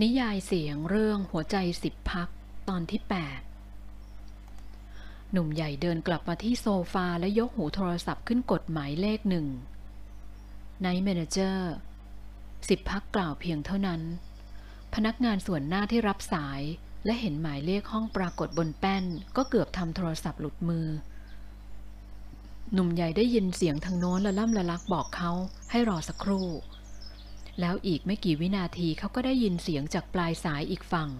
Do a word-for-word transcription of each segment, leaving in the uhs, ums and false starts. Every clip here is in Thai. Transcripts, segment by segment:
นิยายเสียงเรื่องหัวใจสิบพักตอนที่แปดหนุ่มใหญ่เดินกลับมาที่โซฟาและยกหูโทรศัพท์ขึ้นกดหมายเลขหนึ่งไนท์แมเนเจอร์สิบพักกล่าวเพียงเท่านั้นพนักงานส่วนหน้าที่รับสายและเห็นหมายเลขห้องปรากฏบนแป้นก็เกือบทำโทรศัพท์หลุดมือหนุ่มใหญ่ได้ยินเสียงทางโน้นละล่ำละลักบอกเขาให้รอสักครู่แล้วอีกไม่กี่วินาทีเขาก็ได้ยินเสียงจากปลายสายอีกฝั่ง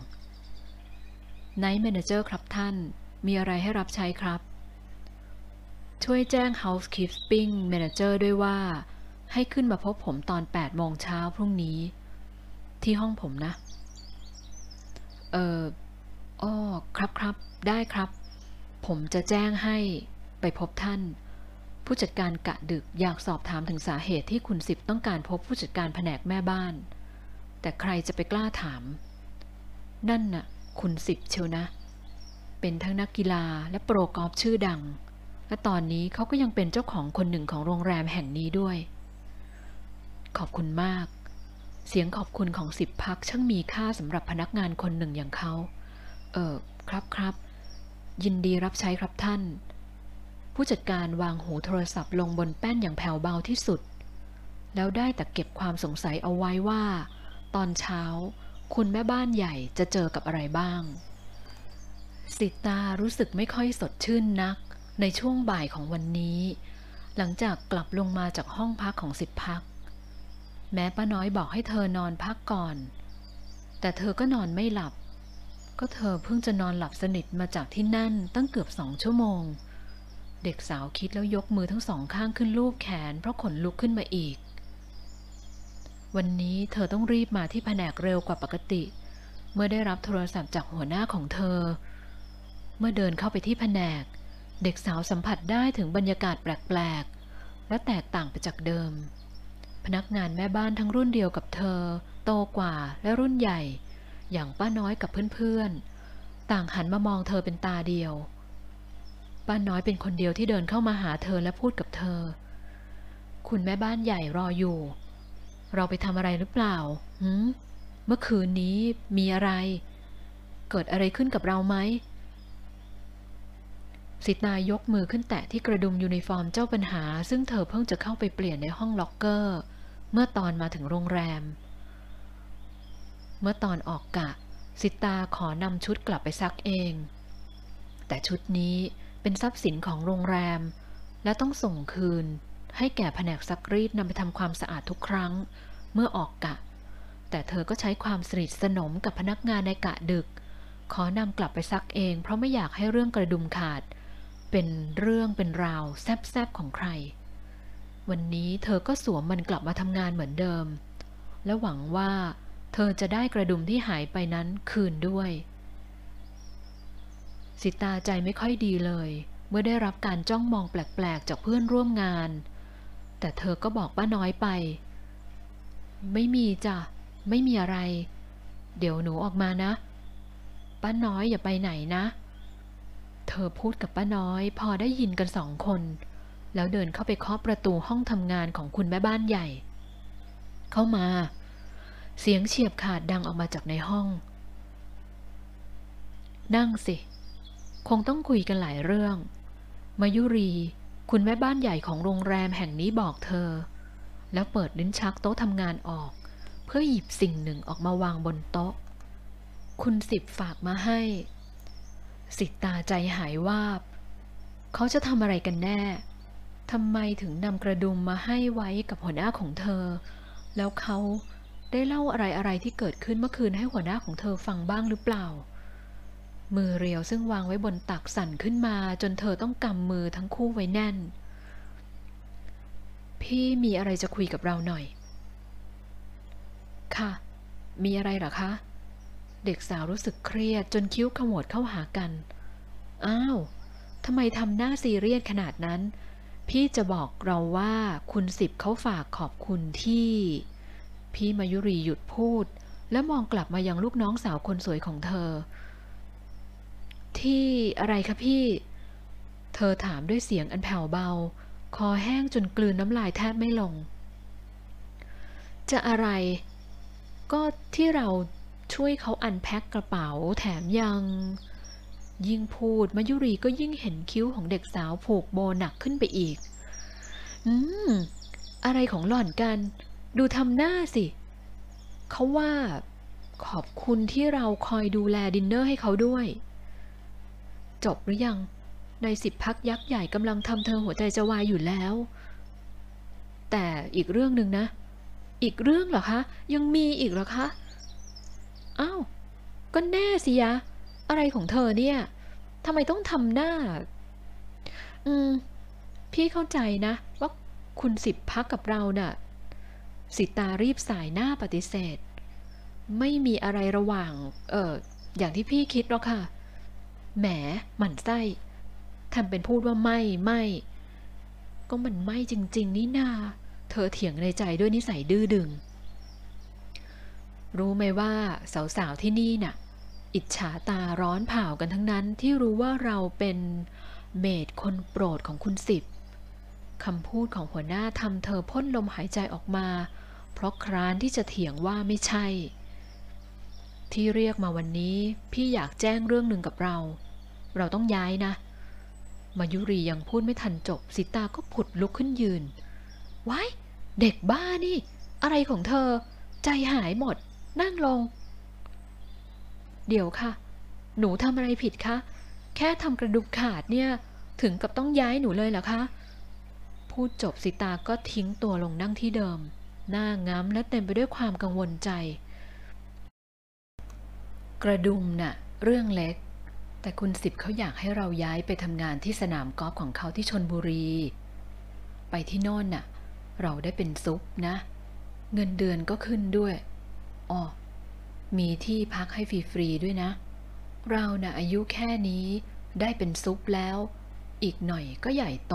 ไนท์แมเนเจอร์ครับท่านมีอะไรให้รับใช้ครับช่วยแจ้ง Housekeeping Manager ด้วยว่าให้ขึ้นมาพบผมตอนแปดโมงเช้าพรุ่งนี้ที่ห้องผมนะเอออ้อครับครับได้ครับผมจะแจ้งให้ไปพบท่านผู้จัดการกะดึกอยากสอบถามถึงสาเหตุที่คุณสิบต้องการพบผู้จัดการแผนกแม่บ้านแต่ใครจะไปกล้าถามนั่นน่ะคุณสิบเชียวนะเป็นทั้งนักกีฬาและโปรกอล์ฟชื่อดังและตอนนี้เขาก็ยังเป็นเจ้าของคนหนึ่งของโรงแรมแห่งนี้ด้วยขอบคุณมากเสียงขอบคุณของสิบพักช่างมีค่าสำหรับพนักงานคนหนึ่งอย่างเขาเออครับครับยินดีรับใช้ครับท่านผู้จัดการวางหูโทรศัพท์ลงบนแป้นอย่างแผ่วเบาที่สุดแล้วได้แต่เก็บความสงสัยเอาไว้ว่าตอนเช้าคุณแม่บ้านใหญ่จะเจอกับอะไรบ้างสิตารู้สึกไม่ค่อยสดชื่นนักในช่วงบ่ายของวันนี้หลังจากกลับลงมาจากห้องพักของสิบพักแม้ป้าน้อยบอกให้เธอนอนพักก่อนแต่เธอก็นอนไม่หลับก็เธอเพิ่งจะนอนหลับสนิทมาจากที่นั่นตั้งเกือบสองชั่วโมงเด็กสาวคิดแล้วยกมือทั้งสองข้างขึ้นลูบแขนเพราะขนลุกขึ้นมาอีกวันนี้เธอต้องรีบมาที่แผนกเร็วกว่าปกติเมื่อได้รับโทรศัพท์จากหัวหน้าของเธอเมื่อเดินเข้าไปที่แผนกเด็กสาวสัมผัสได้ถึงบรรยากาศแปลกๆและแตกต่างไปจากเดิมพนักงานแม่บ้านทั้งรุ่นเดียวกับเธอโตกว่าและรุ่นใหญ่อย่างป้าน้อยกับเพื่อนๆต่างหันมามองเธอเป็นตาเดียวป้าน้อยเป็นคนเดียวที่เดินเข้ามาหาเธอและพูดกับเธอคุณแม่บ้านใหญ่รออยู่เราไปทำอะไรหรือเปล่าหืมเมื่อคืนนี้มีอะไรเกิดอะไรขึ้นกับเราไหมสิตายกมือขึ้นแตะที่กระดุมยูนิฟอร์มเจ้าปัญหาซึ่งเธอเพิ่งจะเข้าไปเปลี่ยนในห้องล็อกเกอร์เมื่อตอนมาถึงโรงแรมเมื่อตอนออกกะสิตาขอนำชุดกลับไปซักเองแต่ชุดนี้เป็นทรัพย์สินของโรงแรมและต้องส่งคืนให้แก่แผนกซักรีดนำไปทำความสะอาดทุกครั้งเมื่อออกกะแต่เธอก็ใช้ความสนิทสนมกับพนักงานในกะดึกขอนำกลับไปซักเองเพราะไม่อยากให้เรื่องกระดุมขาดเป็นเรื่องเป็นราวแซบๆของใครวันนี้เธอก็สวมมันกลับมาทำงานเหมือนเดิมและหวังว่าเธอจะได้กระดุมที่หายไปนั้นคืนด้วยสิตาใจไม่ค่อยดีเลยเมื่อได้รับการจ้องมองแปลกๆจากเพื่อนร่วมงานแต่เธอก็บอกป้าน้อยไปไม่มีจ้ะไม่มีอะไรเดี๋ยวหนูออกมานะป้าน้อยอย่าไปไหนนะเธอพูดกับป้าน้อยพอได้ยินกันสองคนแล้วเดินเข้าไปเคาะประตูห้องทำงานของคุณแม่บ้านใหญ่เข้ามาเสียงเฉียบขาดดังออกมาจากในห้องนั่งสิคงต้องคุยกันหลายเรื่องมายุรีคุณแม่บ้านใหญ่ของโรงแรมแห่งนี้บอกเธอแล้วเปิดลิ้นชักโต๊ะทำงานออกเพื่อหยิบสิ่งหนึ่งออกมาวางบนโต๊ะคุณสิบฝากมาให้สิตาใจหายวาบเขาจะทำอะไรกันแน่ทำไมถึงนำกระดุมมาให้ไว้กับหัวหน้าของเธอแล้วเขาได้เล่าอะไรอะไรที่เกิดขึ้นเมื่อคืนให้หัวหน้าของเธอฟังบ้างหรือเปล่ามือเรียวซึ่งวางไว้บนตักสั่นขึ้นมาจนเธอต้องกำมือทั้งคู่ไว้แน่นพี่มีอะไรจะคุยกับเราหน่อยค่ะมีอะไรหรอคะเด็กสาวรู้สึกเครียดจนคิ้วขมวดเข้าหากันอ้าวทำไมทำหน้าซีเรียสขนาดนั้นพี่จะบอกเราว่าคุณสิบเขาฝากขอบคุณที่พี่มายุรีหยุดพูดและมองกลับมายังลูกน้องสาวคนสวยของเธอที่อะไรคะพี่เธอถามด้วยเสียงอันแผ่วเบาคอแห้งจนกลืนน้ำลายแทบไม่ลงจะอะไรก็ที่เรา ช่วยเขาอันแพ็คกระเป๋าแถมยังยิ่งพูดมายุรีก็ยิ่งเห็นคิ้วของเด็กสาวผูกโบหนักขึ้นไปอีกอืมอะไรของหล่อนกันดูทำหน้าสิเขาว่าขอบคุณที่เราคอยดูแลดินเนอร์ให้เขาด้วยจบหรือยังในสิบพักยักษ์ใหญ่กำลังทำเธอหัวใจจะวายอยู่แล้วแต่อีกเรื่องหนึ่งนะอีกเรื่องเหรอคะยังมีอีกเหรอคะอ้าวก็แน่สิยะอะไรของเธอเนี่ยทำไมต้องทำหน้าอืมพี่เข้าใจนะว่าคุณสิบพักกับเราน่ะสิตารีบสายหน้าปฏิเสธไม่มีอะไรระหว่างเอออย่างที่พี่คิดหรอกค่ะแหมหมั่นไส้ทำเป็นพูดว่าไม่ไม่ก็มันไม่จริงๆนี่นาเธอเถียงในใจด้วยนิสัยดื้อดึงรู้ไหมว่าสาวๆที่นี่น่ะอิจฉาตาร้อนเผากันทั้งนั้นที่รู้ว่าเราเป็นเมดคนโปรดของคุณสิบคำพูดของหัวหน้าทำเธอพ่นลมหายใจออกมาเพราะคร้านที่จะเถียงว่าไม่ใช่ที่เรียกมาวันนี้พี่อยากแจ้งเรื่องหนึ่งกับเราเราต้องย้ายนะมายุรียังพูดไม่ทันจบสิตาก็ผุดลุกขึ้นยืนว้ายเด็กบ้านี่อะไรของเธอใจหายหมดนั่งลงเดี๋ยวค่ะหนูทำอะไรผิดคะแค่ทำกระดูกขาดเนี่ยถึงกับต้องย้ายหนูเลยเหรอคะพูดจบสิตาก็ทิ้งตัวลงนั่งที่เดิมหน้าง้ำและเต็มไปด้วยความกังวลใจกระดุมน่ะเรื่องเล็กแต่คุณสิบเขาอยากให้เราย้ายไปทำงานที่สนามกอล์ฟของเขาที่ชลบุรีไปที่โน่นน่ะเราได้เป็นซุปนะเงินเดือนก็ขึ้นด้วยอ๋อมีที่พักให้ฟรีๆด้วยนะเราน่ะอายุแค่นี้ได้เป็นซุปแล้วอีกหน่อยก็ใหญ่โต